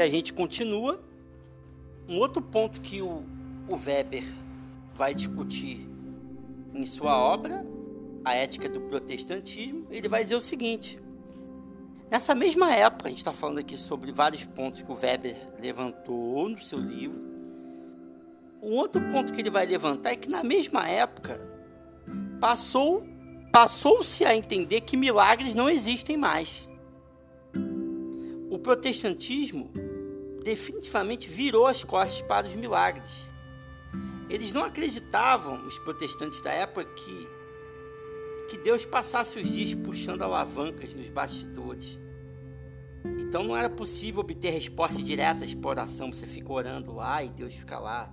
E a gente continua. Um outro ponto que o Weber vai discutir em sua obra, A Ética do Protestantismo, ele vai dizer o seguinte. Nessa mesma época, a gente está falando aqui sobre vários pontos que o Weber levantou no seu livro. Um outro ponto que ele vai levantar é que na mesma época passou-se a entender que milagres não existem mais. O protestantismo definitivamente virou as costas para os milagres. Eles não acreditavam, os protestantes da época, que Deus passasse os dias puxando alavancas nos bastidores. Então não era possível obter respostas diretas para oração. Você fica orando lá e Deus fica lá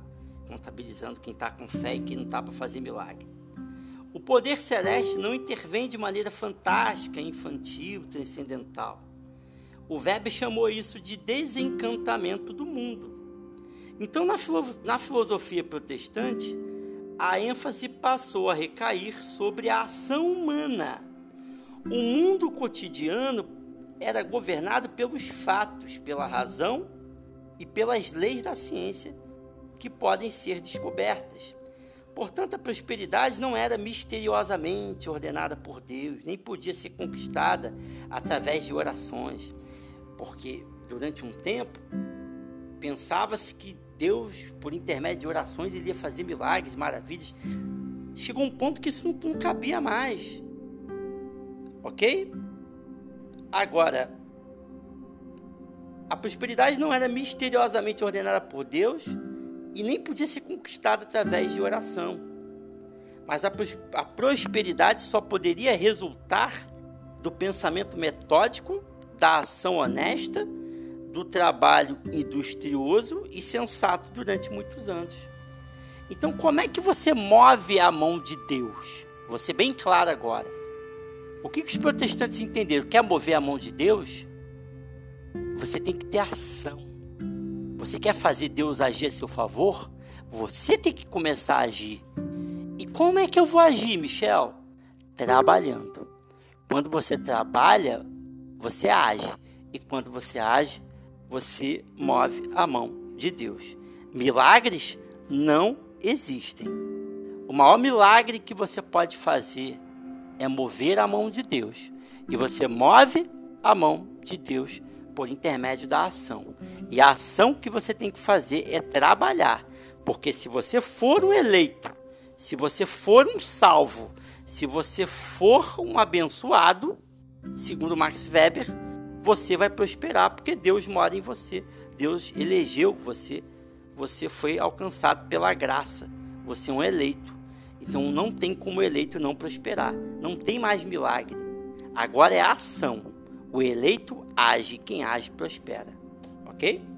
contabilizando quem está com fé e quem não está para fazer milagre. O poder celeste não intervém de maneira fantástica, infantil, transcendental. O Weber chamou isso de desencantamento do mundo. Então, na filosofia protestante, a ênfase passou a recair sobre a ação humana. O mundo cotidiano era governado pelos fatos, pela razão e pelas leis da ciência que podem ser descobertas. Portanto, a prosperidade não era misteriosamente ordenada por Deus, nem podia ser conquistada através de orações, porque durante um tempo pensava-se que Deus, por intermédio de orações, iria fazer milagres, maravilhas. Chegou um ponto que isso não cabia mais. Ok? Agora, a prosperidade não era misteriosamente ordenada por Deus e nem podia ser conquistada através de oração. Mas a prosperidade só poderia resultar do pensamento metódico, da ação honesta, do trabalho industrioso e sensato durante muitos anos. Então, como é que você move a mão de Deus? Vou ser bem claro agora. O que os protestantes entenderam? Quer mover a mão de Deus? Você tem que ter ação. Você quer fazer Deus agir a seu favor? Você tem que começar a agir. E como é que eu vou agir, Michel? Trabalhando. Quando você trabalha, você age. E quando você age, você move a mão de Deus. Milagres não existem. O maior milagre que você pode fazer é mover a mão de Deus. E você move a mão de Deus por intermédio da ação. E a ação que você tem que fazer é trabalhar. Porque se você for um eleito, se você for um salvo, se você for um abençoado, segundo Max Weber, você vai prosperar, porque Deus mora em você. Deus elegeu você. Você foi alcançado pela graça. Você é um eleito. Então não tem como o eleito não prosperar. Não tem mais milagre. Agora é a ação. O eleito age, quem age prospera, ok?